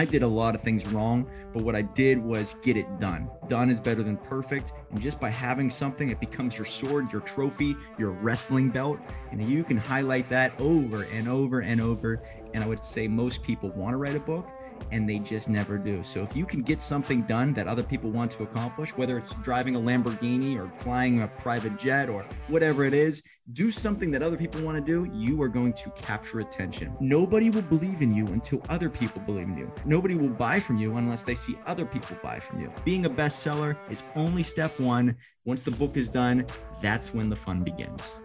I did a lot of things wrong, but what I did was get it done. Done is better than perfect. And just by having something, it becomes your sword, your trophy, your wrestling belt. And you can highlight that over and over and over. And I would say most people want to write a book and they just never do. So if you can get something done that other people want to accomplish, whether it's driving a Lamborghini or flying a private jet or whatever it is, do something that other people want to do, you are going to capture attention. Nobody will believe in you until other people believe in you. Nobody will buy from you unless they see other people buy from you. Being a bestseller is only step one. Once the book is done, that's when the fun begins.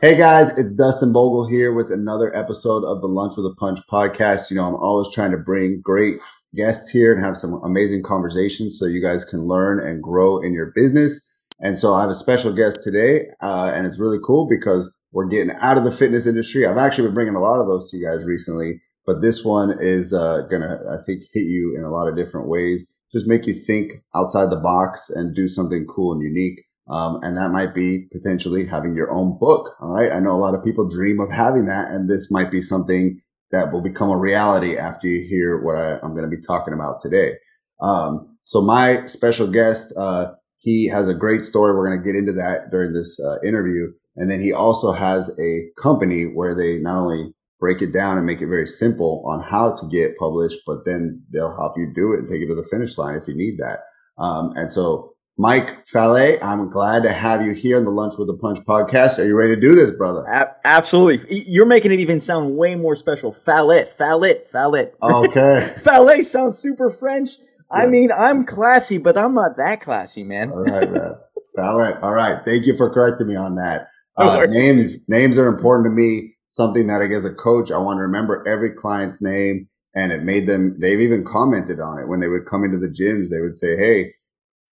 Hey guys, it's Dustin Bogle here with another episode of the Lunch with a Punch podcast. You know, I'm always trying to bring great guests here and have some amazing conversations so you guys can learn and grow in your business. And so I have a special guest today, and it's really cool because we're getting out of the fitness industry. I've actually been bringing a lot of those to you guys recently, but this one is gonna, I think, hit you in a lot of different ways. Just make you think outside the box and do something cool and unique. And that might be potentially having your own book. All right. I know a lot of people dream of having that, and this might be something that will become a reality after you hear what I'm going to be talking about today. So my special guest, he has a great story. We're going to get into that during this interview. And then he also has a company where they not only break it down and make it very simple on how to get published, but then they'll help you do it and take it to the finish line if you need that. And so Mike Fallat, I'm glad to have you here on the Lunch with a Punch podcast. Are you ready to do this, brother? Absolutely. You're making it even sound way more special. Fallat. Okay. Fallat sounds super French. Yeah. I mean, I'm classy, but I'm not that classy, man. All right, man. Fallat. All right. Thank you for correcting me on that. Names are important to me. Something that I guess as a coach, I want to remember every client's name, and it made them, they've even commented on it. When they would come into the gyms, they would say, hey,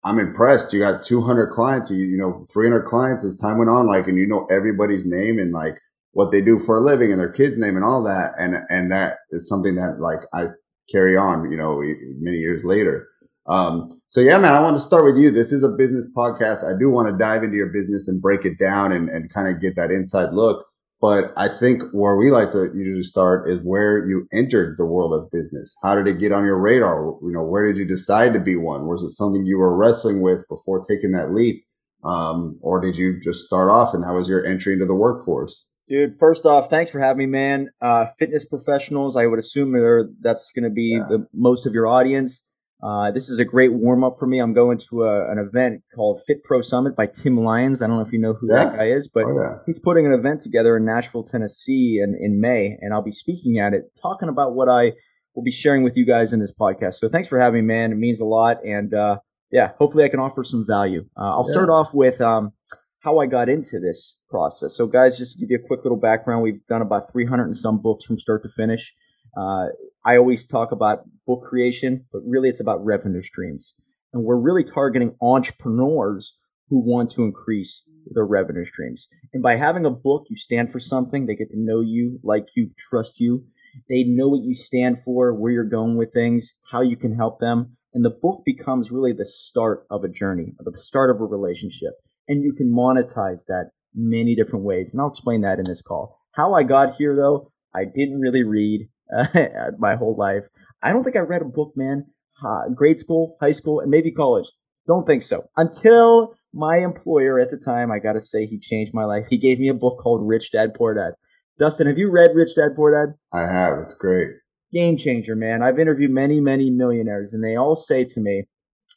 I'm impressed. You got 200 clients, you know, 300 clients as time went on, like, and you know everybody's name and like what they do for a living and their kid's name and all that. And that is something that like I carry on, you know, many years later. So yeah, man, I want to start with you. This is a business podcast. I do want to dive into your business and break it down and kind of get that inside look. But I think where we like to usually start is where you entered the world of business. How did it get on your radar? You know, where did you decide to be one? Was it something you were wrestling with before taking that leap? Or did you just start off and that was your entry into the workforce? Dude, first off, thanks for having me, man. Fitness professionals, I would assume that's going to be the most of your audience. This is a great warm up for me. I'm going to an event called Fit Pro Summit by Tim Lyons. I don't know if you know who that guy is, but he's putting an event together in Nashville, Tennessee in May, and I'll be speaking at it, talking about what I will be sharing with you guys in this podcast. So thanks for having me, man. It means a lot. And hopefully I can offer some value. I'll start off with how I got into this process. So guys, just to give you a quick little background, we've done about 300 and some books from start to finish. I always talk about book creation, but really it's about revenue streams. And we're really targeting entrepreneurs who want to increase their revenue streams. And by having a book, you stand for something. They get to know you, like you, trust you. They know what you stand for, where you're going with things, how you can help them. And the book becomes really the start of a journey, the start of a relationship. And you can monetize that many different ways. And I'll explain that in this call. How I got here, though, I didn't really read. My whole life. I don't think I read a book, man. Grade school, high school, and maybe college. Don't think so. Until my employer at the time, I got to say he changed my life. He gave me a book called Rich Dad, Poor Dad. Dustin, have you read Rich Dad, Poor Dad? I have. It's great. Game changer, man. I've interviewed many, many millionaires, and they all say to me,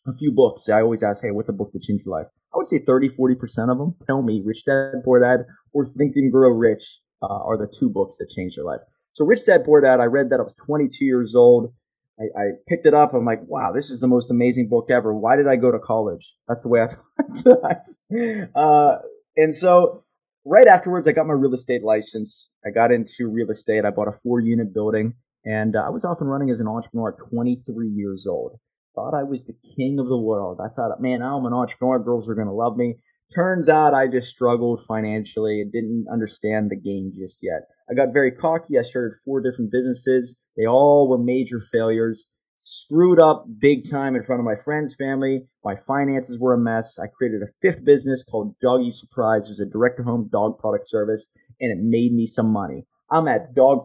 a few books. I always ask, hey, what's a book that changed your life? I would say 30, 40% of them tell me Rich Dad, Poor Dad or Think and Grow Rich are the two books that changed their life. So Rich Dad, Poor Dad, I read that. I was 22 years old. I picked it up. I'm like, wow, this is the most amazing book ever. Why did I go to college? That's the way I thought that. And so right afterwards, I got my real estate license. I got into real estate. I bought a 4-unit building, and I was off and running as an entrepreneur at 23 years old. Thought I was the king of the world. I thought, man, I'm an entrepreneur. Girls are going to love me. Turns out I just struggled financially and didn't understand the game just yet. I got very cocky. I started 4 different businesses. They all were major failures. screwed up big time in front of my friends, family. My finances were a mess. I created a fifth business called Doggy Surprise. It was a direct-to-home dog product service, and it made me some money. I'm at dog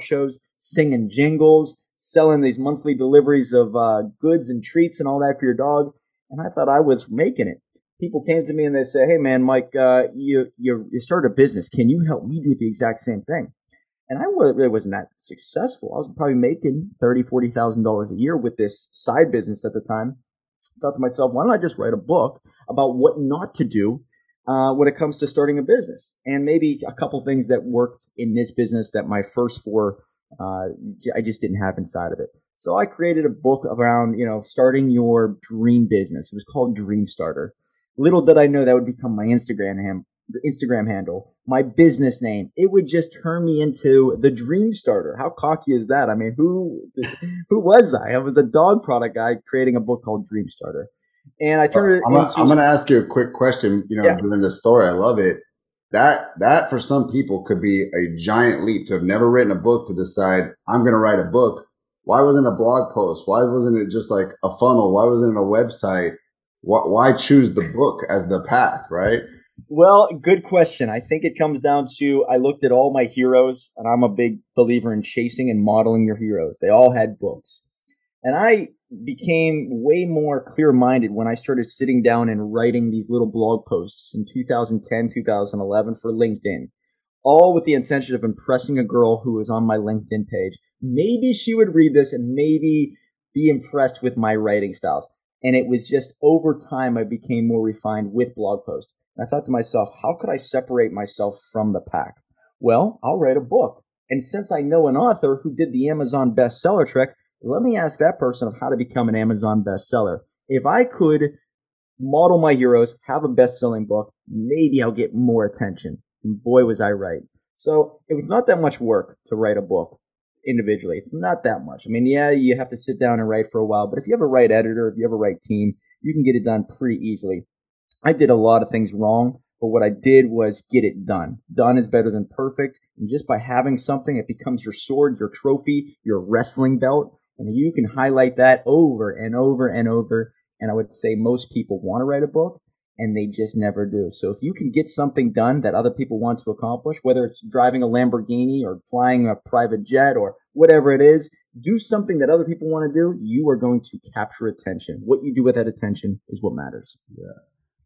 shows, singing jingles, selling these monthly deliveries of goods and treats and all that for your dog. And I thought I was making it. People came to me and they said, "Hey, man, Mike, you started a business. Can you help me do the exact same thing?" And I really wasn't that successful. I was probably making $30,000, $40,000 a year with this side business at the time. I thought to myself, why don't I just write a book about what not to do when it comes to starting a business? And maybe a couple things that worked in this business that my first four, I just didn't have inside of it. So I created a book around, starting your dream business. It was called Dream Starter. Little did I know that would become my Instagram handle, my business name. It would just turn me into the Dream Starter. How cocky is that? I mean, who was I? I was a dog product guy creating a book called Dream Starter. And I turned it into... I'm going to ask you a quick question, during the story. I love it. That for some people could be a giant leap to have never written a book to decide, I'm going to write a book. Why wasn't it a blog post? Why wasn't it just like a funnel? Why wasn't it a website? Why choose the book as the path, right? Well, good question. I think it comes down to, I looked at all my heroes, and I'm a big believer in chasing and modeling your heroes. They all had books. And I became way more clear-minded when I started sitting down and writing these little blog posts in 2010, 2011 for LinkedIn, all with the intention of impressing a girl who was on my LinkedIn page. Maybe she would read this and maybe be impressed with my writing styles. And it was just over time I became more refined with blog posts. I thought to myself, how could I separate myself from the pack? Well, I'll write a book. And since I know an author who did the Amazon bestseller trick, let me ask that person of how to become an Amazon bestseller. If I could model my heroes, have a best-selling book, maybe I'll get more attention. And boy, was I right. So it was not that much work to write a book individually. It's not that much. I mean, yeah, you have to sit down and write for a while. But if you have a right editor, if you have a right team, you can get it done pretty easily. I did a lot of things wrong, but what I did was get it done. Done is better than perfect. And just by having something, it becomes your sword, your trophy, your wrestling belt. And you can highlight that over and over and over. And I would say most people want to write a book, and they just never do. So if you can get something done that other people want to accomplish, whether it's driving a Lamborghini or flying a private jet or whatever it is, do something that other people want to do, you are going to capture attention. What you do with that attention is what matters. Yeah.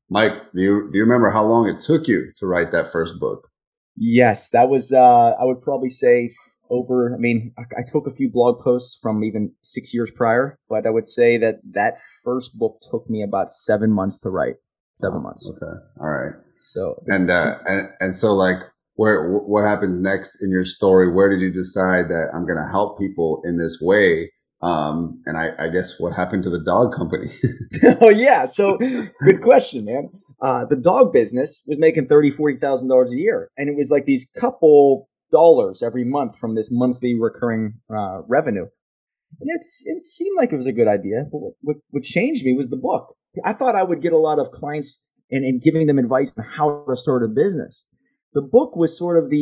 Mike, do you remember how long it took you to write that first book? Yes, that was, I would probably say over, I took a few blog posts from even 6 years prior, but I would say that first book took me about 7 months to write. 7 months. Okay. All right. So, and so what happens next in your story? Where did you decide that I'm going to help people in this way? And I guess what happened to the dog company? Oh, yeah. So good question, man. The dog business was making $30,000, $40,000 a year. And it was like these couple dollars every month from this monthly recurring revenue. And it seemed like it was a good idea. But what changed me was the book. I thought I would get a lot of clients and giving them advice on how to start a business. The book was sort of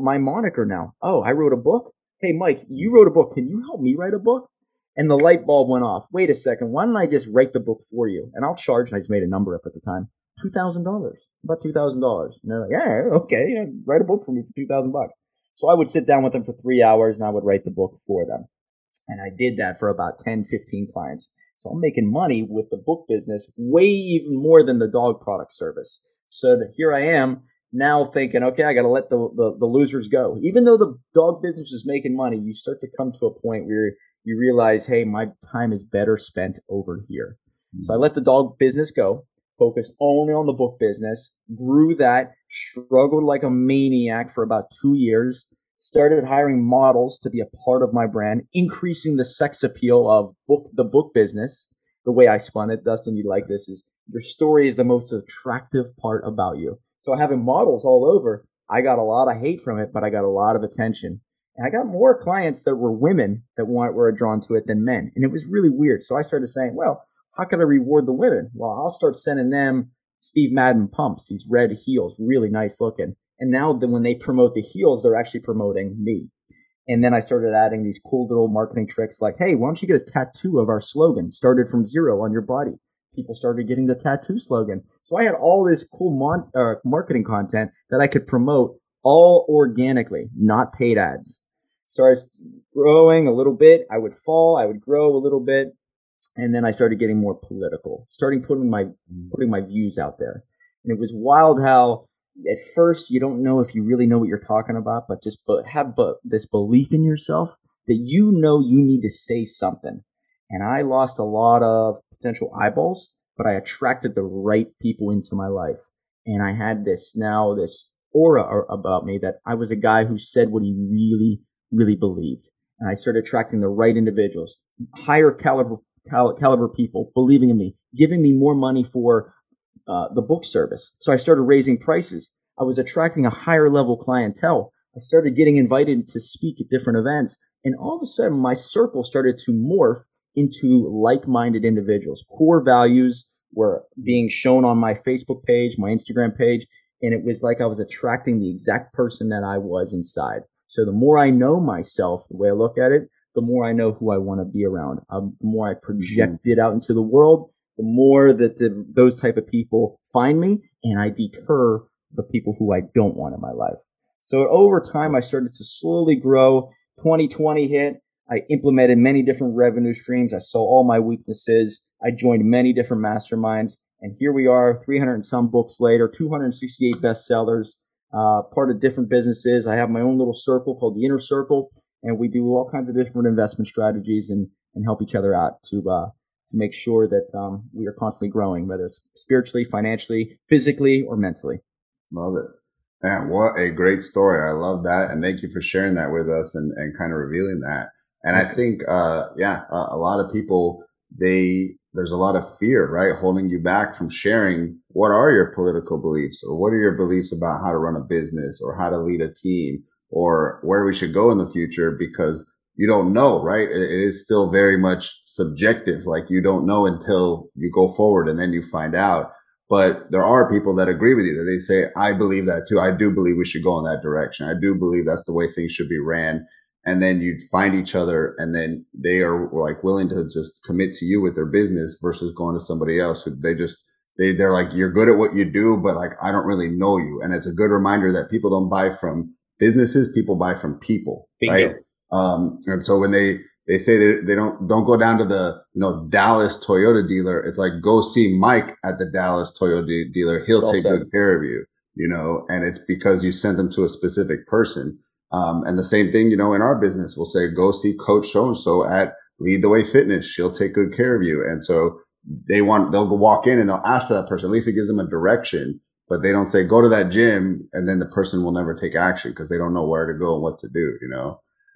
my moniker now. Oh, I wrote a book? Hey, Mike, you wrote a book. Can you help me write a book? And the light bulb went off. Wait a second. Why don't I just write the book for you? And I'll charge, and I just made a number up at the time, $2,000, about $2,000. And they're like, yeah, okay, yeah, write a book for me for $2,000. So I would sit down with them for 3 hours, and I would write the book for them. And I did that for about 10, 15 clients. So I'm making money with the book business way even more than the dog product service. So that here I am now thinking, okay, I got to let the losers go. Even though the dog business is making money, you start to come to a point where you realize, hey, my time is better spent over here. Mm-hmm. So I let the dog business go, focused only on the book business, grew that, struggled like a maniac for about 2 years, started hiring models to be a part of my brand, increasing the sex appeal of the book business. The way I spun it, Dustin, you'd like this, is your story is the most attractive part about you. So having models all over, I got a lot of hate from it, but I got a lot of attention. And I got more clients that were women that were drawn to it than men. And it was really weird. So I started saying, well, how can I reward the women? Well, I'll start sending them Steve Madden pumps, these red heels, really nice looking. And now when they promote the heels, they're actually promoting me. And then I started adding these cool little marketing tricks like, hey, why don't you get a tattoo of our slogan? Started from zero on your body. People started getting the tattoo slogan. So I had all this cool marketing content that I could promote all organically, not paid ads. So I was growing a little bit. I would fall. I would grow a little bit. And then I started getting more political, starting putting my views out there. And it was wild how at first you don't know if you really know what you're talking about, but just have this belief in yourself that you know you need to say something. And I lost a lot of potential eyeballs, but I attracted the right people into my life. And I had this aura about me that I was a guy who said what he really, really believed. And I started attracting the right individuals, higher caliber people believing in me, giving me more money for the book service. So I started raising prices. I was attracting a higher level clientele. I started getting invited to speak at different events. And all of a sudden, my circle started to morph into like-minded individuals. Core values were being shown on my Facebook page, my Instagram page. And it was like I was attracting the exact person that I was inside. So the more I know myself, the way I look at it, the more I know who I want to be around. The more I project it out into the world, the more that those type of people find me, and I deter the people who I don't want in my life. So over time, I started to slowly grow. 2020 hit. I implemented many different revenue streams. I saw all my weaknesses. I joined many different masterminds. And here we are, 300 and some books later, 268 bestsellers, part of different businesses. I have my own little circle called the Inner Circle, and we do all kinds of different investment strategies and help each other out to make sure that we are constantly growing, whether it's spiritually, financially, physically, or mentally. Love it. Man, what a great story. I love that. And thank you for sharing that with us and kind of revealing that. And I think, a lot of people, there's a lot of fear, right? Holding you back from sharing what are your political beliefs or what are your beliefs about how to run a business or how to lead a team or where we should go in the future, because you don't know, right? It is still very much subjective. Like you don't know until you go forward and then you find out. But there are people that agree with you that they say, I believe that too. I do believe we should go in that direction. I do believe that's the way things should be ran. And then you find each other and then they are like willing to just commit to you with their business versus going to somebody else who they're like, you're good at what you do, but like, I don't really know you. And it's a good reminder that people don't buy from businesses, people buy from people, right? And so when they say they don't go down to the, Dallas Toyota dealer, it's like, go see Mike at the Dallas Toyota dealer. He'll take good care of you, and it's because you sent them to a specific person. And the same thing, in our business, we'll say, go see Coach so-and-so at Lead the Way Fitness. She'll take good care of you. And so they'll walk in and they'll ask for that person. At least it gives them a direction, but they don't say, go to that gym. And then the person will never take action because they don't know where to go and what to do,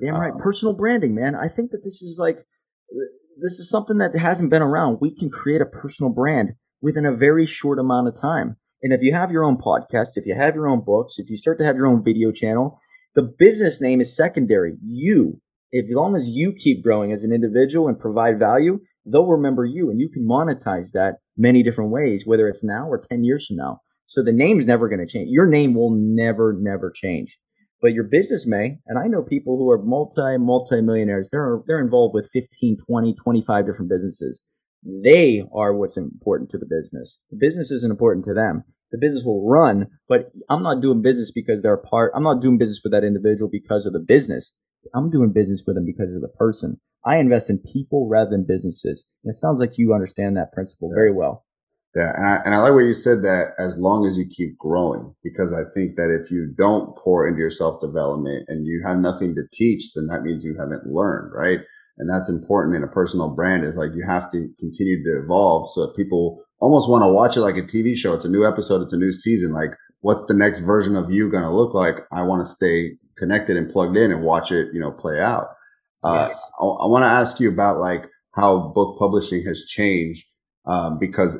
Damn right. Personal branding, man. I think that this is something that hasn't been around. We can create a personal brand within a very short amount of time. And if you have your own podcast, if you have your own books, if you start to have your own video channel, the business name is secondary. As long as you keep growing as an individual and provide value, they'll remember you, and you can monetize that many different ways, whether it's now or 10 years from now. So the name's never going to change. Your name will never change, but your business may. And I know people who are multi-millionaires. They're involved with 15, 20, 25 different businesses. They are what's important to the business. The business isn't important to them. The business will run, but I'm not doing business because I'm not doing business with that individual because of the business. I'm doing business with them because of the person. I invest in people rather than businesses. And it sounds like you understand that principle very well. Yeah. And I like what you said, that as long as you keep growing, because I think that if you don't pour into your self-development and you have nothing to teach, then that means you haven't learned, right? And that's important in a personal brand, is like you have to continue to evolve so that people almost want to watch it like a TV show. It's a new episode. It's a new season. Like, what's the next version of you going to look like? I want to stay connected and plugged in and watch it, play out. Yes. I want to ask you about like how book publishing has changed. Because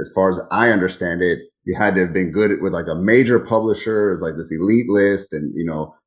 as far as I understand it, you had to have been good with like a major publisher. It was like this elite list, and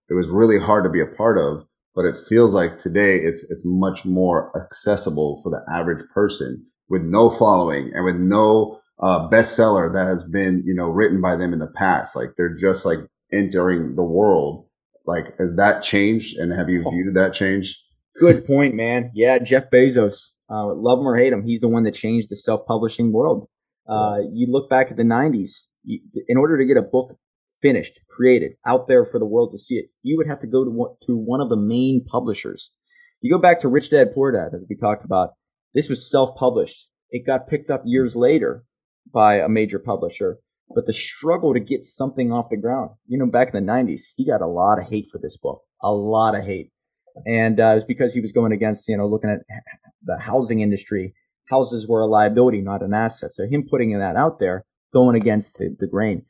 it was really hard to be a part of. But it feels like today it's much more accessible for the average person with no following and with no bestseller that has been written by them in the past. Like they're just like entering the world Like, has that changed, and have you viewed that change? Good point, man. Yeah, Jeff Bezos, love him or hate him, he's the one that changed the self-publishing world. You look back at the 90s, in order to get a book finished, created, out there for the world to see it, you would have to go to one of the main publishers. You go back to Rich Dad Poor Dad, as we talked about, this was self-published. It got picked up years later by a major publisher. But the struggle to get something off the ground, you know, back in the 90s, he got a lot of hate for this book, a lot of hate. And it was because he was going against, you know, looking at the housing industry. Houses were a liability, not an asset. So him putting that out there, going against the grain.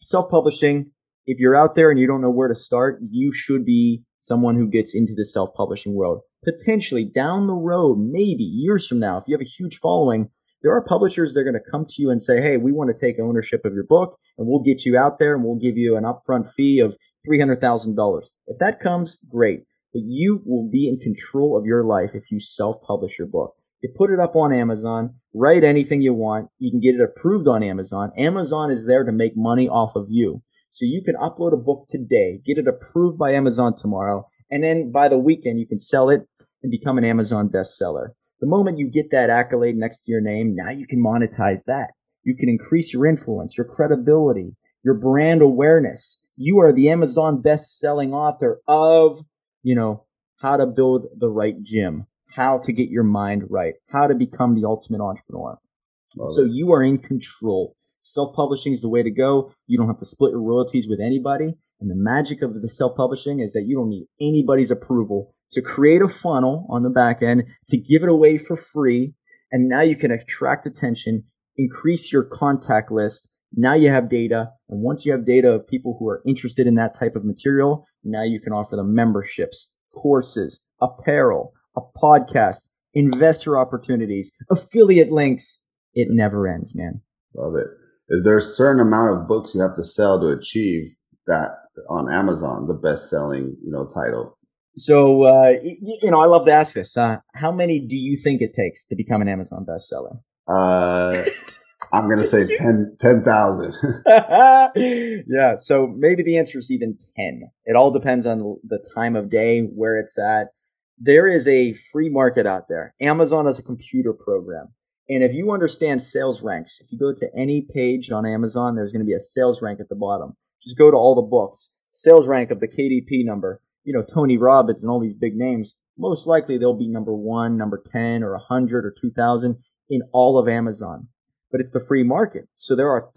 Self-publishing, if you're out there and you don't know where to start, you should be someone who gets into the self-publishing world. Potentially down the road, maybe years from now, if you have a huge following, there are publishers that are going to come to you and say, hey, we want to take ownership of your book, and we'll get you out there, and we'll give you an upfront fee of $300,000. If that comes, great. But you will be in control of your life if you self-publish your book. You put it up on Amazon, write anything you want. You can get it approved on Amazon. Amazon is there to make money off of you. So you can upload a book today, get it approved by Amazon tomorrow, and then by the weekend you can sell it and become an Amazon bestseller. The moment you get that accolade next to your name, now you can monetize that. You can increase your influence, your credibility, your brand awareness. You are the Amazon best-selling author of, you know, how to build the right gym, how to get your mind right, how to become the ultimate entrepreneur. So you are in control. Self-publishing is the way to go. You don't have to split your royalties with anybody. And the magic of the self-publishing is that you don't need anybody's approval to create a funnel on the back end, to give it away for free. And now you can attract attention, increase your contact list. Now you have data. And once you have data of people who are interested in that type of material, now you can offer them memberships, courses, apparel, a podcast, investor opportunities, affiliate links. It never ends, man. Love it. Is there a certain amount of books you have to sell to achieve that on Amazon, the best-selling, you know, title? So, you know, I love to ask this. How many do you think it takes to become an Amazon bestseller? I'm going to say 10,000. Yeah. So maybe the answer is even 10. It all depends on the time of day, where it's at. There is a free market out there. Amazon is a computer program. And if you understand sales ranks, if you go to any page on Amazon, there's going to be a sales rank at the bottom. Just go to all the books, sales rank of the KDP number, you know, Tony Robbins and all these big names. Most likely they'll be number one, number 10 or 100 or 2,000 in all of Amazon. But it's the free market. So there are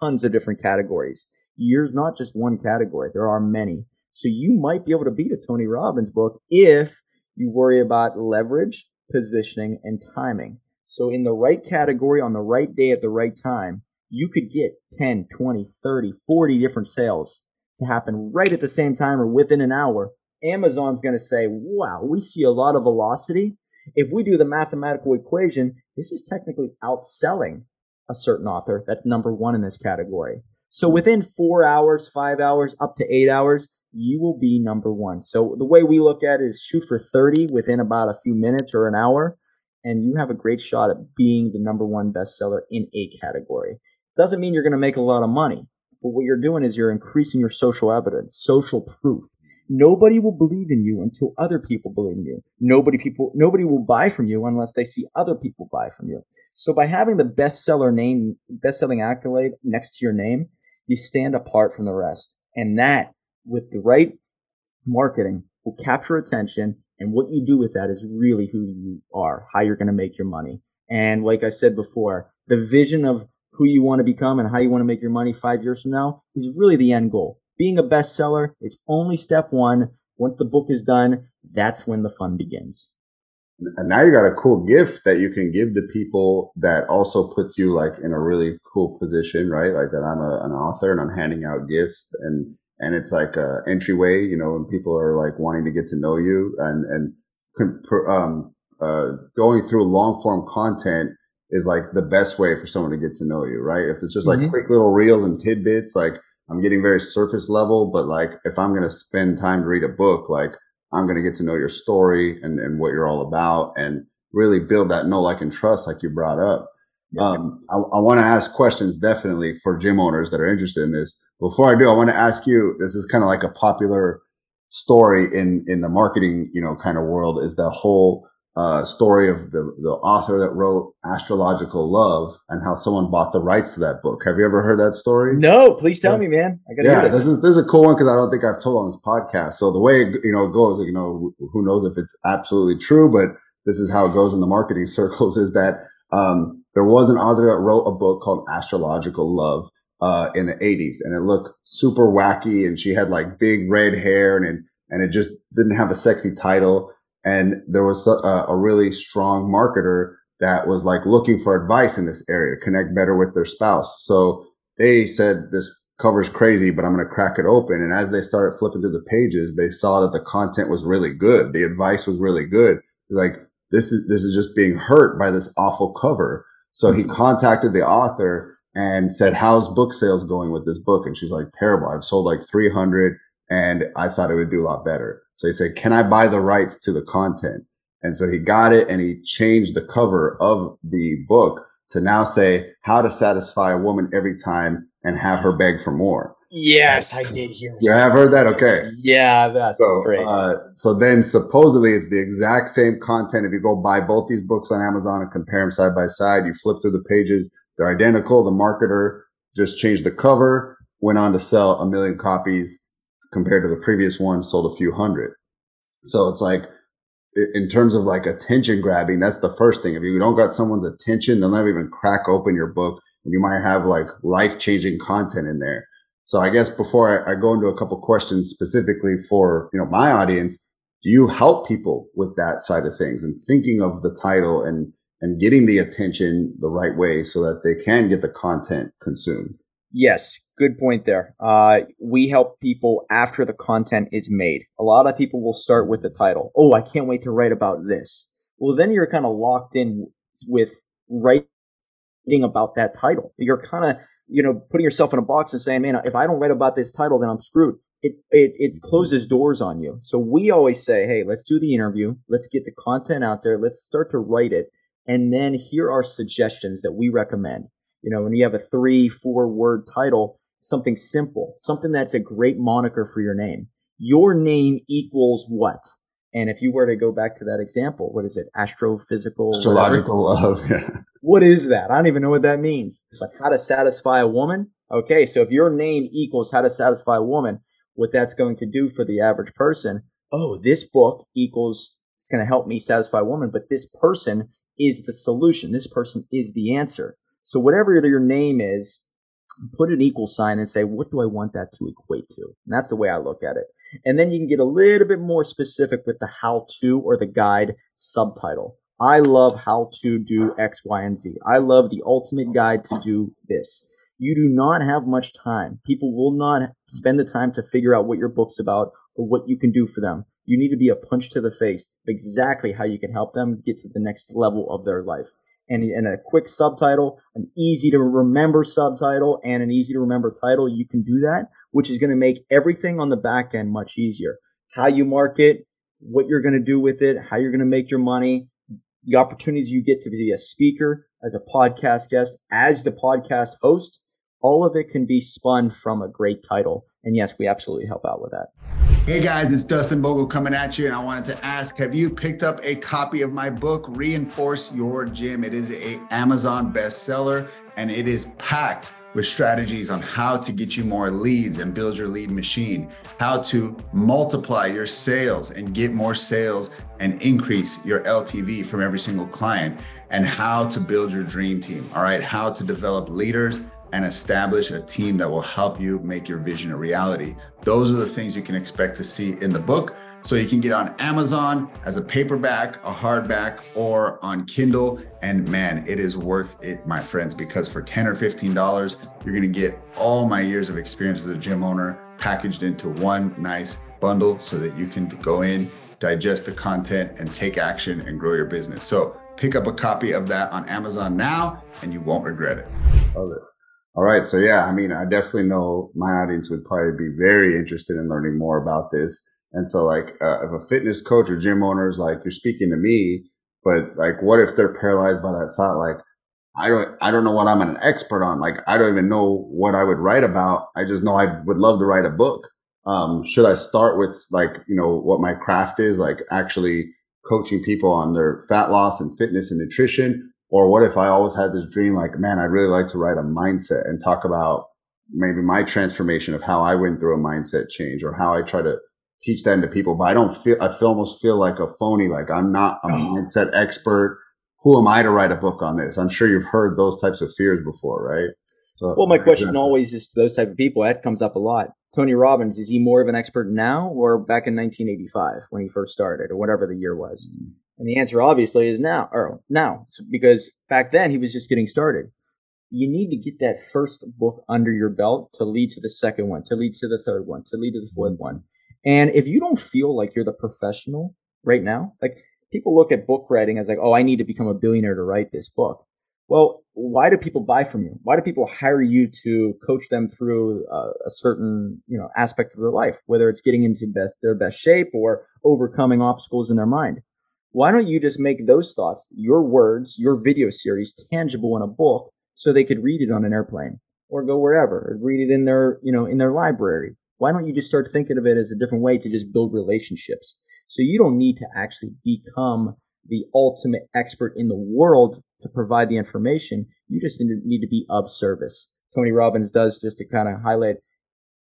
tons of different categories. There's not just one category. There are many. So you might be able to beat a Tony Robbins book if you worry about leverage, positioning, and timing. So in the right category, on the right day, at the right time, you could get 10, 20, 30, 40 different sales to happen right at the same time or within an hour. Amazon's going to say, wow, we see a lot of velocity. If we do the mathematical equation, this is technically outselling a certain author that's number one in this category. So within 4 hours, 5 hours, up to 8 hours, you will be number one. So the way we look at it is shoot for 30 within about a few minutes or an hour, and you have a great shot at being the number one bestseller in a category. Doesn't mean you're going to make a lot of money, but what you're doing is you're increasing your social evidence, social proof. Nobody will believe in you until other people believe in you. Nobody will buy from you unless they see other people buy from you. So by having the bestseller name, best-selling accolade next to your name, you stand apart from the rest. And that, with the right marketing, will capture attention. And what you do with that is really who you are, how you're going to make your money. And like I said before, the vision of who you want to become and how you want to make your money 5 years from now is really the end goal. Being a bestseller is only step one. Once the book is done, that's when the fun begins. And now you got a cool gift that you can give to people that also puts you like in a really cool position, right? Like that I'm an author and I'm handing out gifts, and it's like a entryway, you know, when people are like wanting to get to know you, and going through long form content is like the best way for someone to get to know you, right? If it's just like quick little reels and tidbits, like, I'm getting very surface level, but like if I'm going to spend time to read a book, like I'm going to get to know your story and what you're all about and really build that know, like, and trust like you brought up. Yeah. I want to ask questions definitely for gym owners that are interested in this. Before I do, I want to ask you, this is kind of like a popular story in the marketing, you know, kind of world, is the whole story of the author that wrote Astrological Love and how someone bought the rights to that book. Have you ever heard that story? No, please tell me, man. I gotta hear this. This is a cool one because I don't think I've told on this podcast. So the way it, you know, goes, you know, who knows if it's absolutely true, but this is how it goes in the marketing circles, is that there was an author that wrote a book called Astrological Love in the 80s, and it looked super wacky, and she had like big red hair, and it just didn't have a sexy title. And there was a really strong marketer that was like looking for advice in this area, connect better with their spouse. So they said, this cover's crazy, but I'm going to crack it open. And as they started flipping through the pages, they saw that the content was really good. The advice was really good. Like, this is just being hurt by this awful cover. So he contacted the author and said, how's book sales going with this book? And she's like, terrible. I've sold like 300 and I thought it would do a lot better. So he said, can I buy the rights to the content? And so he got it and he changed the cover of the book to now say how to satisfy a woman every time and have her beg for more. Yes, I did hear that. You have heard that? Okay. Yeah, that's great. So then supposedly it's the exact same content. If you go buy both these books on Amazon and compare them side by side, you flip through the pages, they're identical. The marketer just changed the cover, went on to sell 1 million copies. Compared to the previous one, sold a few hundred. So it's like, in terms of like attention grabbing, that's the first thing. If you don't got someone's attention, they'll never even crack open your book, and you might have like life-changing content in there. So I guess before I go into a couple questions specifically for, you know, my audience, do you help people with that side of things and thinking of the title and getting the attention the right way so that they can get the content consumed? Yes. Good point there. We help people after the content is made. A lot of people will start with the title. Oh, I can't wait to write about this. Well, then you're kind of locked in with writing about that title. You're kind of, you know, putting yourself in a box and saying, man, if I don't write about this title, then I'm screwed. It closes doors on you. So we always say, hey, let's do the interview. Let's get the content out there. Let's start to write it. And then here are suggestions that we recommend. You know, when you have a 3-4 word title, something simple, something that's a great moniker for your name. Your name equals what? And if you were to go back to that example, what is it? Astrological Love. Yeah. What is that? I don't even know what that means. But how to satisfy a woman? Okay, so if your name equals how to satisfy a woman, what that's going to do for the average person, oh, this book equals, it's going to help me satisfy a woman, but this person is the solution. This person is the answer. So whatever your name is, put an equal sign and say, what do I want that to equate to? And that's the way I look at it. And then you can get a little bit more specific with the how to or the guide subtitle. I love how to do X, Y, and Z. I love the ultimate guide to do this. You do not have much time. People will not spend the time to figure out what your book's about or what you can do for them. You need to be a punch to the face, exactly how you can help them get to the next level of their life. And a quick subtitle, an easy to remember subtitle, and an easy to remember title, you can do that, which is going to make everything on the back end much easier. How you market, what you're going to do with it, how you're going to make your money, the opportunities you get to be a speaker, as a podcast guest, as the podcast host, all of it can be spun from a great title. And yes, we absolutely help out with that. Hey guys, it's Dustin Bogle coming at you, and I wanted to ask, have you picked up a copy of my book, Reinforce Your Gym? It is an Amazon bestseller, and it is packed with strategies on how to get you more leads and build your lead machine, how to multiply your sales and get more sales and increase your LTV from every single client, and how to build your dream team, all right? How to develop leaders and establish a team that will help you make your vision a reality. Those are the things you can expect to see in the book. So you can get on Amazon as a paperback, a hardback, or on Kindle. And man, it is worth it, my friends, because for $10 or $15, you're gonna get all my years of experience as a gym owner packaged into one nice bundle so that you can go in, digest the content, and take action and grow your business. So pick up a copy of that on Amazon now, and you won't regret it. Love it. All right. So yeah, I mean, I definitely know my audience would probably be very interested in learning more about this. And so like if a fitness coach or gym owner is like, you're speaking to me, but like, what if they're paralyzed by that thought? Like, I don't know what I'm an expert on. Like, I don't even know what I would write about. I just know I would love to write a book. Should I start with, like, you know, what my craft is, like actually coaching people on their fat loss and fitness and nutrition? Or what if I always had this dream, like, man, I'd really like to write a mindset and talk about maybe my transformation of how I went through a mindset change, or how I try to teach that to people. But I almost feel like a phony, like I'm not a mindset expert. Who am I to write a book on this? I'm sure you've heard those types of fears before, right? So, well, my question always is to those type of people, that comes up a lot. Tony Robbins, is he more of an expert now or back in 1985 when he first started, or whatever the year was? And the answer obviously is now, or now, because back then he was just getting started. You need to get that first book under your belt to lead to the second one, to lead to the third one, to lead to the fourth one. And if you don't feel like you're the professional right now, like, people look at book writing as like, oh, I need to become a billionaire to write this book. Well, why do people buy from you? Why do people hire you to coach them through a certain, you know, aspect of their life, whether it's getting into their best shape or overcoming obstacles in their mind? Why don't you just make those thoughts, your words, your video series, tangible in a book, so they could read it on an airplane or go wherever, or read it in their, you know, in their library? Why don't you just start thinking of it as a different way to just build relationships? So you don't need to actually become the ultimate expert in the world to provide the information. You just need to be of service. Tony Robbins does, just to kind of highlight,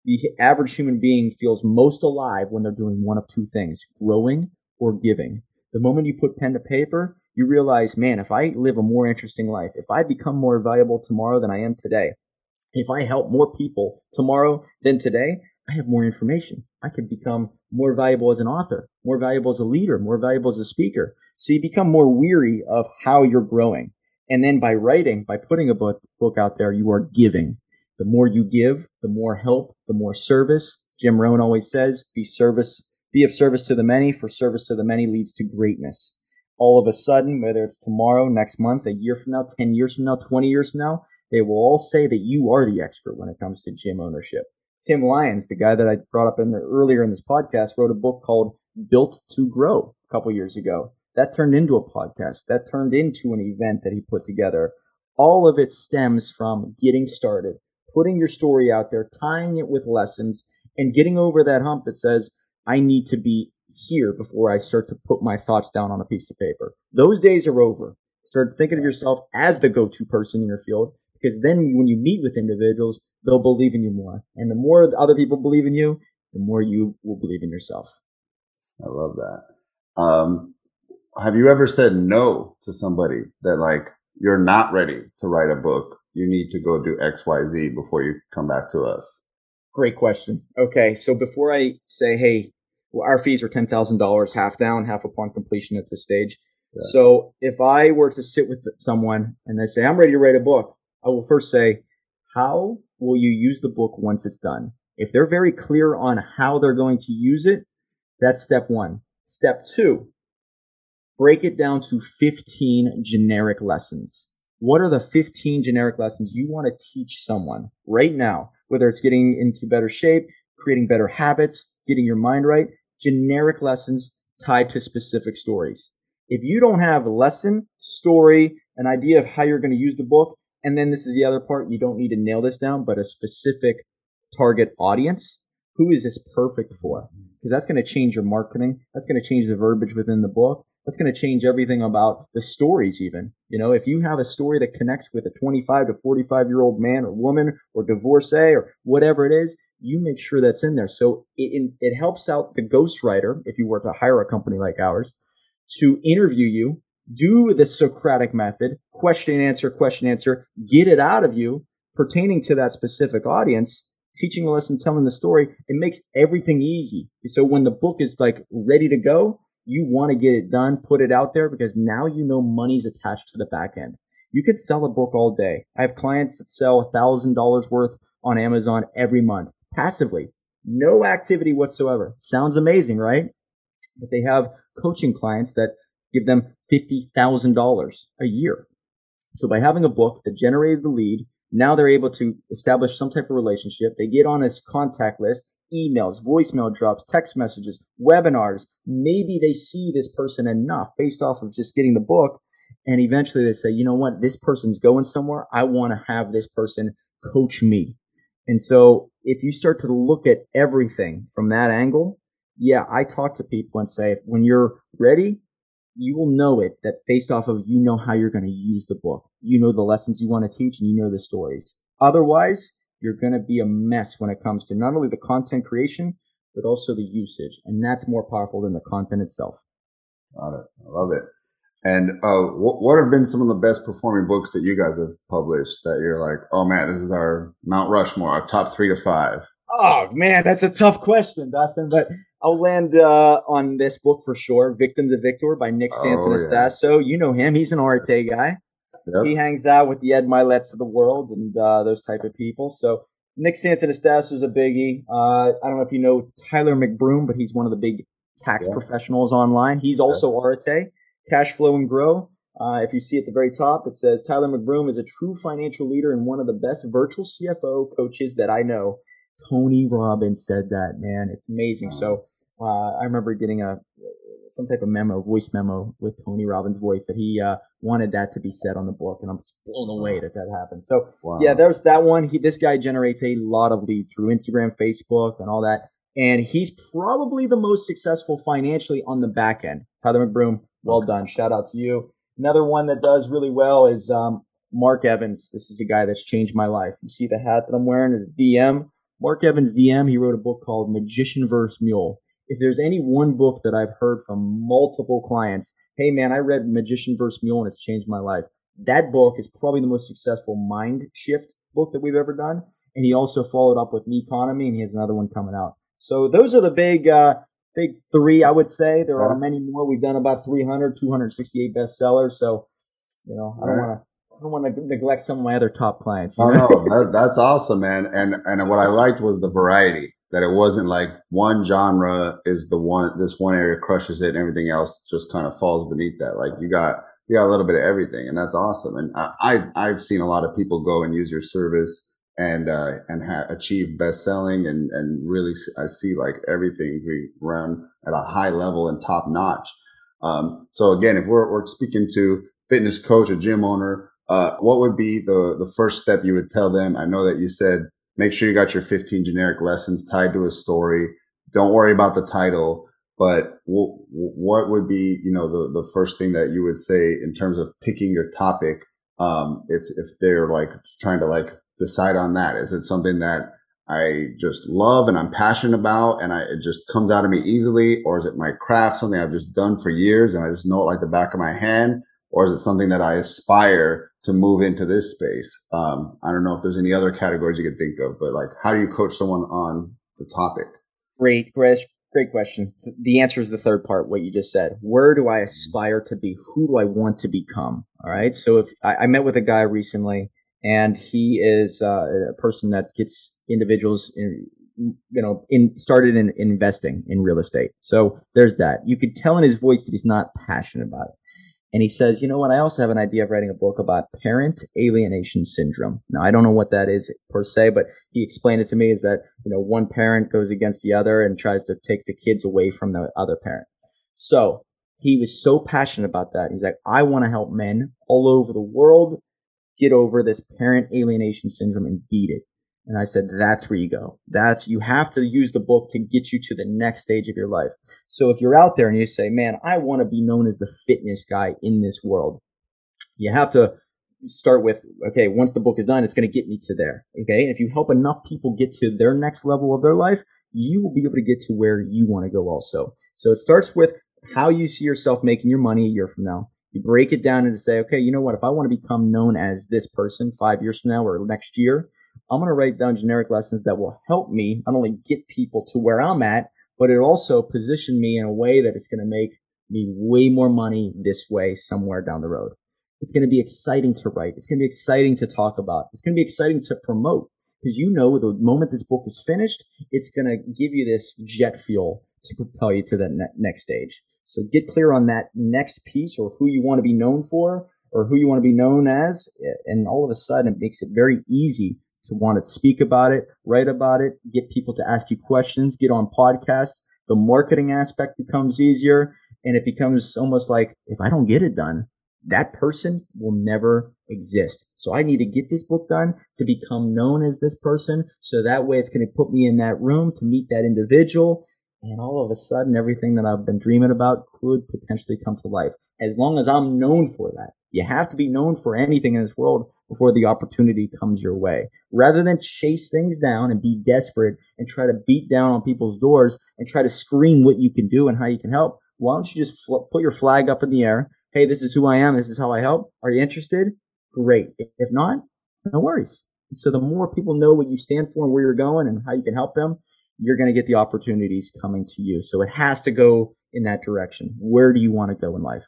the average human being feels most alive when they're doing one of two things, growing or giving. The moment you put pen to paper, you realize, man, if I live a more interesting life, if I become more valuable tomorrow than I am today, if I help more people tomorrow than today, I have more information. I could become more valuable as an author, more valuable as a leader, more valuable as a speaker. So you become more weary of how you're growing. And then by writing, by putting a book out there, you are giving. The more you give, the more help, the more service. Jim Rohn always says, be of service to the many, for service to the many leads to greatness. All of a sudden, whether it's tomorrow, next month, a year from now, 10 years from now, 20 years from now, they will all say that you are the expert when it comes to gym ownership. Tim Lyons, the guy that I brought up earlier in this podcast, wrote a book called Built to Grow a couple years ago. That turned into a podcast. That turned into an event that he put together. All of it stems from getting started, putting your story out there, tying it with lessons, and getting over that hump that says, I need to be here before I start to put my thoughts down on a piece of paper. Those days are over. Start thinking of yourself as the go-to person in your field. Because then when you meet with individuals, they'll believe in you more. And the more other people believe in you, the more you will believe in yourself. I love that. Have you ever said no to somebody that, like, you're not ready to write a book? You need to go do X, Y, Z before you come back to us. Great question. Okay. So before I say, hey, well, our fees are $10,000, half down, half upon completion at this stage. Yeah. So if I were to sit with someone and they say, I'm ready to write a book, I will first say, how will you use the book once it's done? If they're very clear on how they're going to use it, that's step one. Step two, break it down to 15 generic lessons. What are the 15 generic lessons you want to teach someone right now? Whether it's getting into better shape, creating better habits, getting your mind right, generic lessons tied to specific stories. If you don't have a lesson, story, an idea of how you're going to use the book, and then this is the other part, you don't need to nail this down, but a specific target audience. Who is this perfect for? Because that's going to change your marketing. That's going to change the verbiage within the book. That's going to change everything about the stories even. You know, if you have a story that connects with a 25 to 45-year-old man or woman or divorcee or whatever it is, you make sure that's in there. So it helps out the ghostwriter, if you were to hire a company like ours, to interview you, do the Socratic method, question, answer, get it out of you pertaining to that specific audience, teaching a lesson, telling the story. It makes everything easy. So when the book is, like, ready to go, you want to get it done, put it out there, because now you know money's attached to the back end. You could sell a book all day. I have clients that sell $1,000 worth on Amazon every month, passively, no activity whatsoever. Sounds amazing, right? But they have coaching clients that give them $50,000 a year. So by having a book that generated the lead, now they're able to establish some type of relationship. They get on this contact list, emails, voicemail drops, text messages, webinars. Maybe they see this person enough based off of just getting the book, And eventually they say, you know what, this person's going somewhere. I want to have this person coach me. And so if you start to look at everything from that angle, yeah, I talk to people and say, when you're ready, you will know it, that based off of, you know, how you're going to use the book, you know, the lessons you want to teach, and you know the stories. Otherwise, you're going to be a mess when it comes to not only the content creation, but also the usage. And that's more powerful than the content itself. Got it. I love it. And what have been some of the best performing books that you guys have published that you're like, oh man, this is our Mount Rushmore, our top 3 to 5? Oh man, that's a tough question, Dustin, but I'll land on this book for sure, Victim to Victor by Nick Santonastasso. Yeah. You know him, he's an RTA guy. Yep. He hangs out with the Ed Mylets of the world and those type of people. So Nick Santonastasso is a biggie. I don't know if you know Tyler McBroom, but he's one of the big tax professionals online. He's also RTA. Cash Flow and Grow. If you see at the very top, it says Tyler McBroom is a true financial leader and one of the best virtual CFO coaches that I know. Tony Robbins said that, man. It's amazing. So I remember getting some type of memo, voice memo with Tony Robbins' voice that he wanted that to be said on the book. And I'm just blown away that happened. So yeah, there's that one. This guy generates a lot of leads through Instagram, Facebook, and all that. And he's probably the most successful financially on the back end. Tyler McBroom. Well done. Shout out to you. Another one that does really well is Mark Evans. This is a guy that's changed my life. You see the hat that I'm wearing is DM. Mark Evans, DM, he wrote a book called Magician vs. Mule. If there's any one book that I've heard from multiple clients, hey, man, I read Magician vs. Mule and it's changed my life. That book is probably the most successful mind shift book that we've ever done. And he also followed up with Me Economy, and he has another one coming out. So those are the big three, I would say. There are many more. We've done about 268 bestsellers. So, you know, I don't want to neglect some of my other top clients. Oh, no, that's awesome, man. And what I liked was the variety, that it wasn't like one genre is the one, this one area crushes it and everything else just kind of falls beneath that. Like you got a little bit of everything, and that's awesome. And I've seen a lot of people go and use your service and achieve best selling and really I see like everything we run at a high level and top notch. So again, if we're speaking to fitness coach, a gym owner, what would be the first step you would tell them? I know that you said, make sure you got your 15 generic lessons tied to a story. Don't worry about the title, but what would be, you know, the first thing that you would say in terms of picking your topic? If they're like trying to like, decide on that. Is it something that I just love and I'm passionate about and it just comes out of me easily? Or is it my craft, something I've just done for years and I just know it like the back of my hand? Or is it something that I aspire to move into this space? I don't know if there's any other categories you could think of, but like, how do you coach someone on the topic? Great question. The answer is the third part, what you just said. Where do I aspire to be? Who do I want to become? All right. So if I met with a guy recently, and he is a person that gets individuals, started in investing in real estate. So there's that. You could tell in his voice that he's not passionate about it. And he says, you know what? I also have an idea of writing a book about parent alienation syndrome. Now, I don't know what that is per se, but he explained it to me is that, you know, one parent goes against the other and tries to take the kids away from the other parent. So he was so passionate about that. He's like, I want to help men all over the world get over this parent alienation syndrome and beat it. And I said, that's where you go. You have to use the book to get you to the next stage of your life. So if you're out there and you say, man, I want to be known as the fitness guy in this world, you have to start with, okay, once the book is done, it's going to get me to there. Okay. And if you help enough people get to their next level of their life, you will be able to get to where you want to go also. So it starts with how you see yourself making your money a year from now. You break it down and say, okay, you know what? If I want to become known as this person 5 years from now or next year, I'm going to write down generic lessons that will help me not only get people to where I'm at, but it also position me in a way that it's going to make me way more money this way somewhere down the road. It's going to be exciting to write. It's going to be exciting to talk about. It's going to be exciting to promote because you know the moment this book is finished, it's going to give you this jet fuel to propel you to that next stage. So get clear on that next piece or who you want to be known for or who you want to be known as. And all of a sudden, it makes it very easy to want to speak about it, write about it, get people to ask you questions, get on podcasts. The marketing aspect becomes easier and it becomes almost like if I don't get it done, that person will never exist. So I need to get this book done to become known as this person. So that way it's going to put me in that room to meet that individual. And all of a sudden, everything that I've been dreaming about could potentially come to life. As long as I'm known for that. You have to be known for anything in this world before the opportunity comes your way. Rather than chase things down and be desperate and try to beat down on people's doors and try to scream what you can do and how you can help, why don't you just put your flag up in the air? Hey, this is who I am. This is how I help. Are you interested? Great. If not, no worries. So the more people know what you stand for and where you're going and how you can help them, you're going to get the opportunities coming to you. So it has to go in that direction. Where do you want to go in life?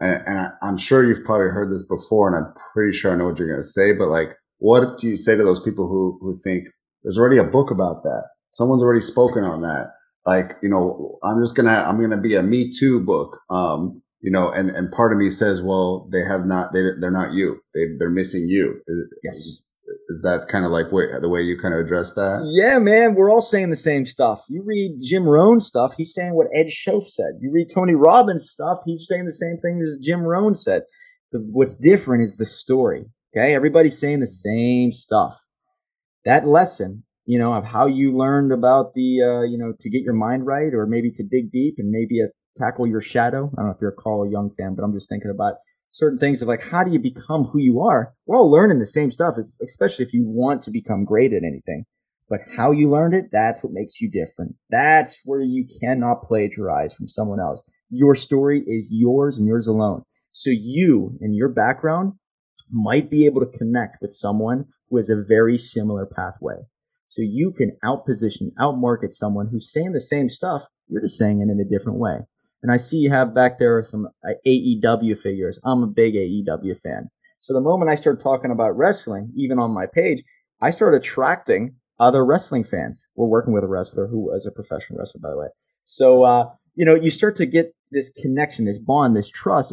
And I'm sure you've probably heard this before, and I'm pretty sure I know what you're going to say, but like, what do you say to those people who think there's already a book about that? Someone's already spoken on that. Like, you know, I'm going to be a Me Too book. You know, and part of me says, well, they're not you. They're missing you. Yes. Is that kind of like the way you kind of address that? Yeah, man. We're all saying the same stuff. You read Jim Rohn stuff. He's saying what Ed Schoaf said. You read Tony Robbins stuff. He's saying the same thing as Jim Rohn said. What's different is the story. Okay. Everybody's saying the same stuff. That lesson, you know, of how you learned about the, you know, to get your mind right, or maybe to dig deep and maybe tackle your shadow. I don't know if you're a Carl Jung fan, but I'm just thinking about certain things of like, how do you become who you are? We're all learning the same stuff, especially if you want to become great at anything. But how you learned it, that's what makes you different. That's where you cannot plagiarize from someone else. Your story is yours and yours alone. So you and your background might be able to connect with someone who has a very similar pathway. So you can outposition, outmarket someone who's saying the same stuff. You're just saying it in a different way. And I see you have back there some AEW figures. I'm a big AEW fan. So the moment I started talking about wrestling, even on my page, I started attracting other wrestling fans. We're working with a wrestler who was a professional wrestler, by the way. So, you know, you start to get this connection, this bond, this trust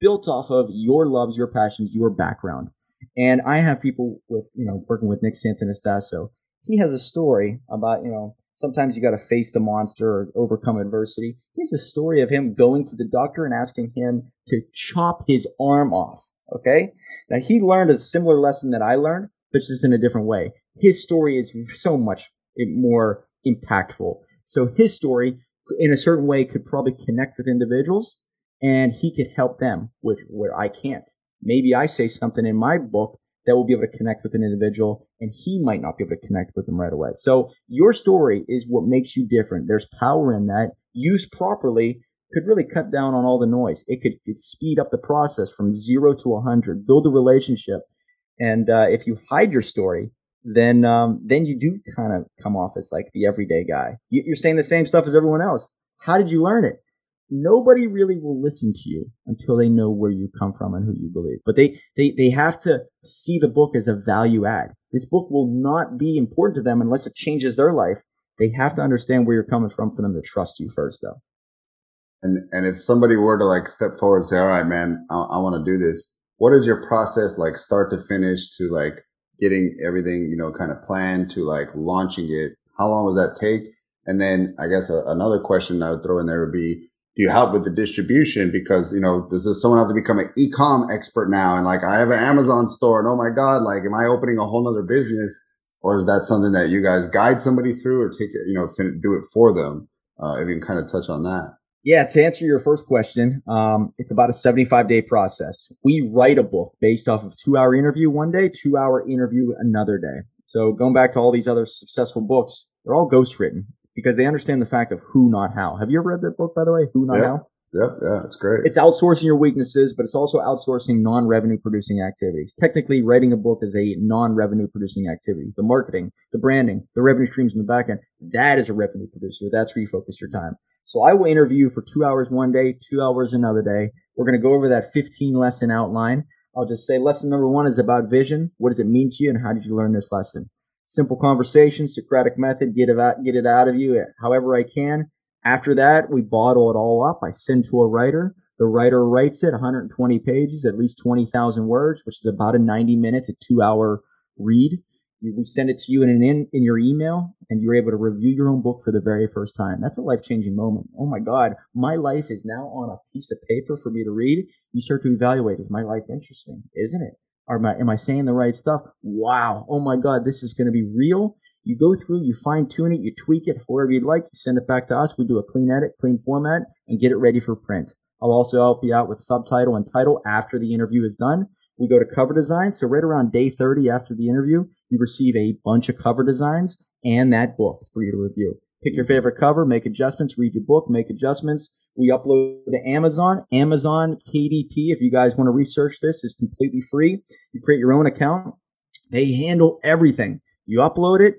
built off of your loves, your passions, your background. And I have people with, you know, working with Nick Santonastasso. He has a story about, you know, sometimes you got to face the monster or overcome adversity. Here's a story of him going to the doctor and asking him to chop his arm off, okay? Now, he learned a similar lesson that I learned, but just in a different way. His story is so much more impactful. So his story, in a certain way, could probably connect with individuals, and he could help them, which where I can't. Maybe I say something in my book that will be able to connect with an individual, and he might not be able to connect with them right away. So your story is what makes you different. There's power in that. Used properly could really cut down on all the noise. It could speed up the process from 0 to 100, build a relationship. And if you hide your story, then you do kind of come off as like the everyday guy. You're saying the same stuff as everyone else. How did you learn it? Nobody really will listen to you until they know where you come from and who you believe. But they have to see the book as a value add. This book will not be important to them unless it changes their life. They have to understand where you're coming from for them to trust you first, though. And if somebody were to like step forward and say, all right, man, I want to do this. What is your process like start to finish to like getting everything, you know, kind of planned to like launching it? How long does that take? And then I guess another question I would throw in there would be, do you help with the distribution? Because, you know, does someone have to become an e-com expert now? And like, I have an Amazon store and oh my God, like, am I opening a whole nother business? Or is that something that you guys guide somebody through or take it, you know, do it for them? If you can kind of touch on that. Yeah. To answer your first question, it's about a 75-day process. We write a book based off of 2-hour interview one day, 2-hour interview another day. So going back to all these other successful books, they're all ghostwritten. Because they understand the fact of who, not how. Have you ever read that book, by the way? Who, not how? Yeah, it's great. It's outsourcing your weaknesses, but it's also outsourcing non-revenue producing activities. Technically, writing a book is a non-revenue producing activity. The marketing, the branding, the revenue streams in the back end, that is a revenue producer. That's where you focus your time. So I will interview for 2 hours one day, 2 hours another day. We're going to go over that 15-lesson outline. I'll just say lesson number 1 is about vision. What does it mean to you and how did you learn this lesson? Simple conversation, Socratic method, get it out of you however I can. After that, we bottle it all up. I send to a writer. The writer writes it 120 pages, at least 20,000 words, which is about a 90-minute to 2-hour read. We send it to you in your email, and you're able to review your own book for the very first time. That's a life-changing moment. Oh my God, my life is now on a piece of paper for me to read. You start to evaluate, is my life interesting? Isn't it? Am I saying the right stuff? Wow. Oh my God, this is going to be real. You go through, you fine-tune it, you tweak it however you'd like. You send it back to us. We do a clean edit, clean format, and get it ready for print. I'll also help you out with subtitle and title after the interview is done. We go to cover design. So right around day 30 after the interview, you receive a bunch of cover designs and that book for you to review. Pick your favorite cover, make adjustments, read your book, make adjustments. We upload to Amazon. Amazon KDP, if you guys want to research this, is completely free. You create your own account. They handle everything. You upload it.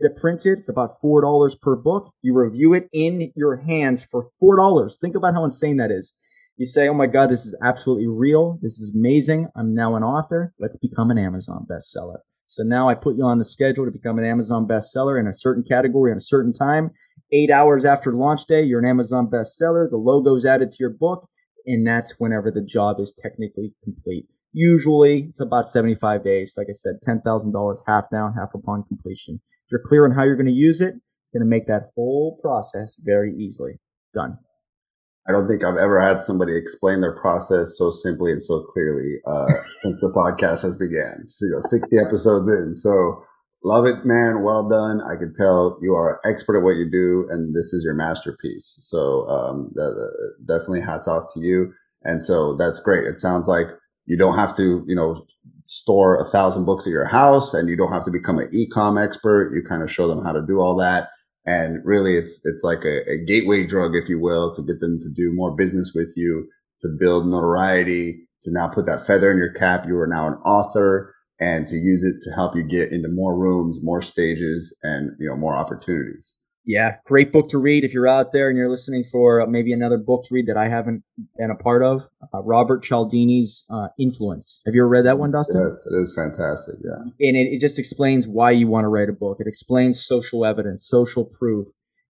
It prints it. It's about $4 per book. You review it in your hands for $4. Think about how insane that is. You say, oh my God, this is absolutely real. This is amazing. I'm now an author. Let's become an Amazon bestseller. So now I put you on the schedule to become an Amazon bestseller in a certain category at a certain time. 8 hours after launch day, you're an Amazon bestseller. The logo's added to your book. And that's whenever the job is technically complete. Usually it's about 75 days. Like I said, $10,000, half down, half upon completion. If you're clear on how you're going to use it, it's going to make that whole process very easily done. I don't think I've ever had somebody explain their process so simply and so clearly since the podcast has began. So, 60 episodes in. So love it, man. Well done. I can tell you are an expert at what you do, and this is your masterpiece. So definitely hats off to you. And so that's great. It sounds like you don't have to, store 1,000 books at your house, and you don't have to become an e-com expert. You kind of show them how to do all that. And really, it's like a gateway drug, if you will, to get them to do more business with you, to build notoriety, to now put that feather in your cap. You are now an author, and to use it to help you get into more rooms, more stages, and more opportunities. Yeah, great book to read if you're out there and you're listening for maybe another book to read that I haven't been a part of. Robert Cialdini's Influence. Have you ever read that one, Dustin? Yes, it is fantastic. Yeah, and it just explains why you want to write a book. It explains social evidence, social proof,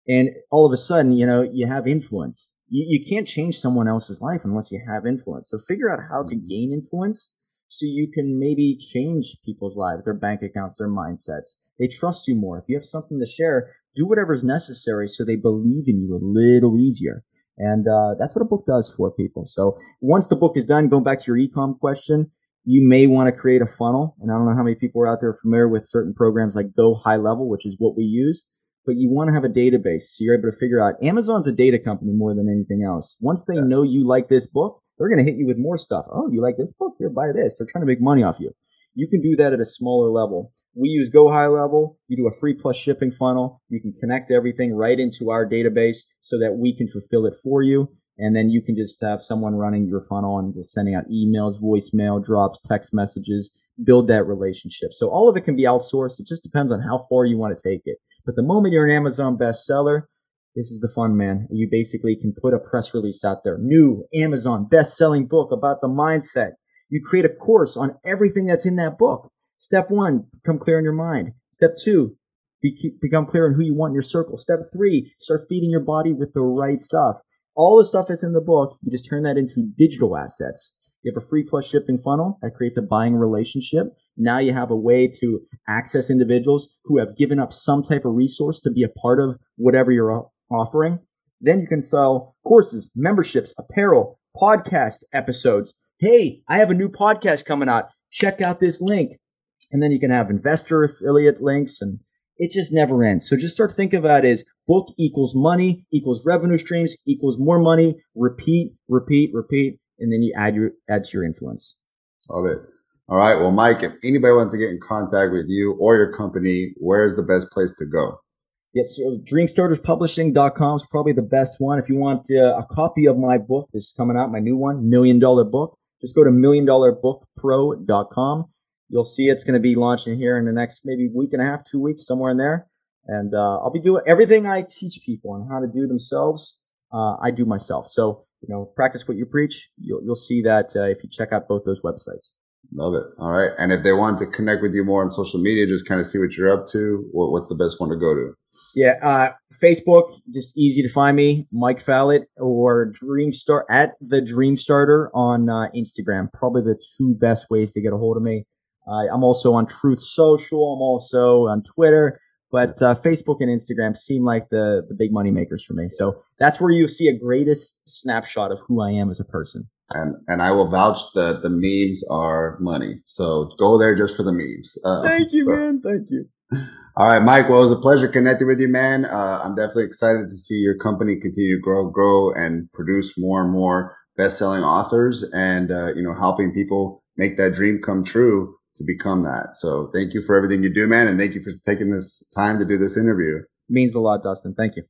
and all of a sudden, you have influence. You can't change someone else's life unless you have influence. So figure out how to gain influence so you can maybe change people's lives, their bank accounts, their mindsets. They trust you more if you have something to share. Do whatever's necessary so they believe in you a little easier. And that's what a book does for people. So once the book is done, going back to your e-com question, you may want to create a funnel. And I don't know how many people are out there familiar with certain programs like Go High Level, which is what we use. But you want to have a database so you're able to figure out. Amazon's a data company more than anything else. Once they know you like this book, they're going to hit you with more stuff. Oh, you like this book? Here, buy this. They're trying to make money off you. You can do that at a smaller level. We use Go High Level. You do a free plus shipping funnel. You can connect everything right into our database so that we can fulfill it for you. And then you can just have someone running your funnel and just sending out emails, voicemail, drops, text messages, build that relationship. So all of it can be outsourced. It just depends on how far you want to take it. But the moment you're an Amazon bestseller, this is the fun, man. You basically can put a press release out there. New Amazon best-selling book about the mindset. You create a course on everything that's in that book. Step 1, become clear in your mind. Step 2, become clear on who you want in your circle. Step 3, start feeding your body with the right stuff. All the stuff that's in the book, you just turn that into digital assets. You have a free plus shipping funnel that creates a buying relationship. Now you have a way to access individuals who have given up some type of resource to be a part of whatever you're offering. Then you can sell courses, memberships, apparel, podcast episodes. Hey, I have a new podcast coming out. Check out this link. And then you can have investor affiliate links, and it just never ends. So just start thinking about it as book equals money equals revenue streams equals more money. Repeat, repeat, repeat, and then you add to your influence. Love it. All right. Well, Mike, if anybody wants to get in contact with you or your company, where's the best place to go? Yes, so dreamstarterspublishing.com is probably the best one. If you want a copy of my book that's coming out, my new one, $1 Million Book, just go to $1 Million Book Pro.com. You'll see it's going to be launching here in the next maybe week and a half, 2 weeks, somewhere in there. And I'll be doing everything I teach people on how to do themselves. I do myself. So, practice what you preach. You'll see that if you check out both those websites. Love it. All right. And if they want to connect with you more on social media, just kind of see what you're up to. What's the best one to go to? Yeah. Facebook, just easy to find me, Mike Fallat, or at the Dream Starter on Instagram. Probably the two best ways to get a hold of me. I'm also on Truth Social. I'm also on Twitter. But Facebook and Instagram seem like the big money makers for me. So that's where you see a greatest snapshot of who I am as a person. And I will vouch that the memes are money. So go there just for the memes. Thank you, man. Thank you. All right, Mike. Well, it was a pleasure connecting with you, man. I'm definitely excited to see your company continue to grow, and produce more and more best-selling authors, and helping people make that dream come true to become that. So thank you for everything you do, man. And thank you for taking this time to do this interview. It means a lot, Dustin. Thank you.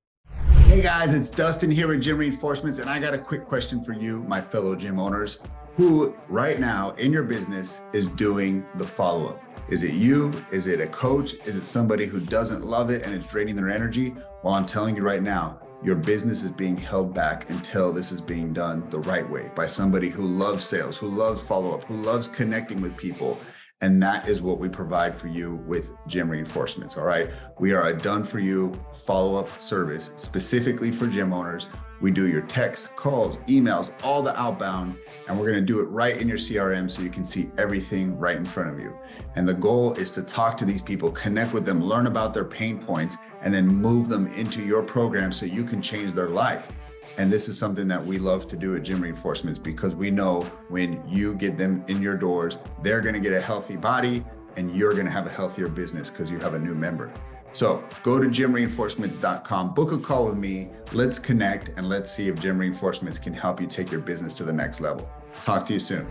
Hey guys, it's Dustin here with Gym Reinforcements. And I got a quick question for you, my fellow gym owners, who right now in your business is doing the follow-up. Is it you? Is it a coach? Is it somebody who doesn't love it and it's draining their energy? Well, I'm telling you right now, your business is being held back until this is being done the right way by somebody who loves sales, who loves follow-up, who loves connecting with people. And that is what we provide for you with Gym Reinforcements, all right? We are a done-for-you follow-up service specifically for gym owners. We do your texts, calls, emails, all the outbound, and we're gonna do it right in your CRM so you can see everything right in front of you. And the goal is to talk to these people, connect with them, learn about their pain points, and then move them into your program so you can change their life. And this is something that we love to do at Gym Reinforcements, because we know when you get them in your doors, they're gonna get a healthy body and you're gonna have a healthier business because you have a new member. So go to gymreinforcements.com, book a call with me, let's connect, and let's see if Gym Reinforcements can help you take your business to the next level. Talk to you soon.